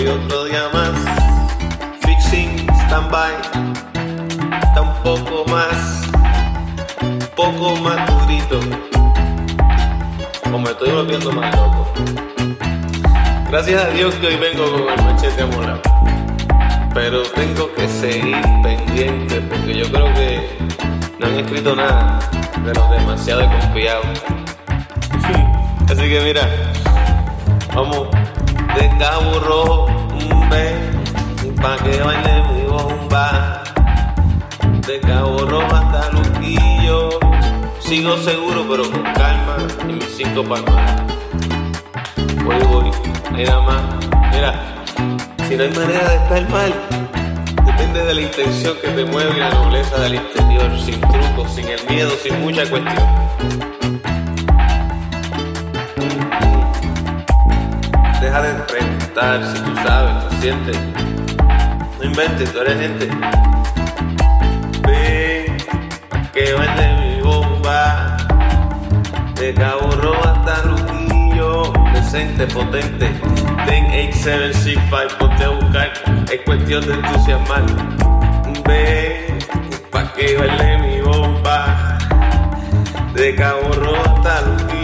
y otro día más. Fixing, standby, está un poco más durito. O me estoy volviendo más loco. Gracias a Dios que hoy vengo con el machete amolado. Pero tengo que seguir pendiente porque yo creo que no han escrito nada de los demasiado desconfiados. Así que mira, vamos de Cabo Rojo, un B, pa' que baile mi bomba. De Cabo Rojo hasta Luquillo, sigo seguro pero con calma y mis 5 palmas. Voy, mira más, mira, si no hay manera de estar mal, depende de la intención que te mueve y la nobleza del interior, sin trucos, sin el miedo, sin mucha cuestión. Deja de preguntar si tú sabes, tú sientes. No inventes, tú eres gente. Ven, pa' que baile mi bomba. De Cabo Rojo hasta Luquillo. Decente, potente. Ten 8765, ponte a buscar. Es cuestión de entusiasmar. Ven, pa' que baile mi bomba. De Cabo Rojo hasta Luquillo.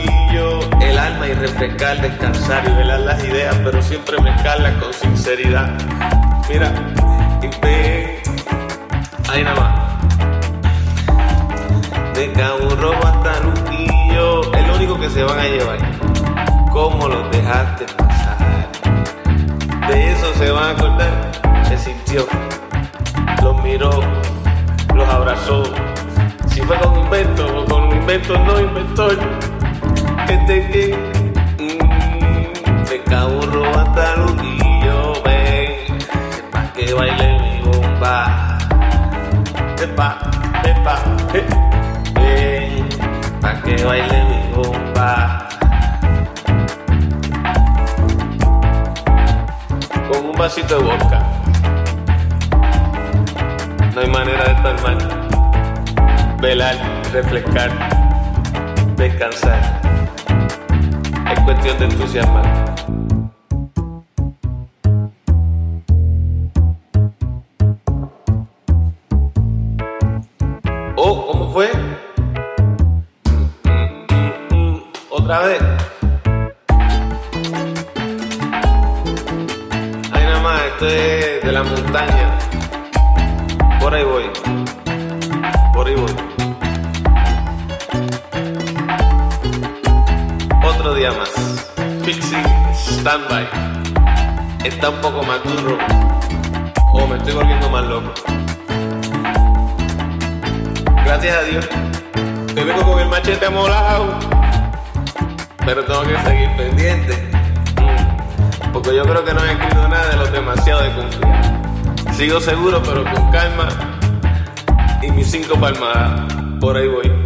El alma y refrescar, descansar y velar las ideas, pero siempre mezclarlas con sinceridad. Mira, ahí nada más. De Cabo Rojo hasta Luquillo, el único que se van a llevar. ¿Cómo los dejaste pasar? De eso se van a acordar. Se sintió, los miró, los abrazó. Si fue con invento o con invento no inventó. De Cabo Rojo hasta Luquillo, ven, pa' que baile mi bomba. Ven, pa' que baile mi bomba. Con un vasito de vodka. No hay manera de estar mal. Velar, refrescar, descansar. Es cuestión de entusiasmar. Oh, ¿cómo fue? Otra vez. Ahí nada más, esto es de la montaña. Por ahí voy. Por ahí voy. Otro día más. Fixing, standby. Está un poco más duro. O me estoy volviendo más loco. Gracias a Dios. Te vengo con el machete amolado. Pero tengo que seguir pendiente. Porque yo creo que no he escrito nada de los demasiado desconfiados. Sigo seguro, pero con calma. Y mis 5 palmadas. Por ahí voy.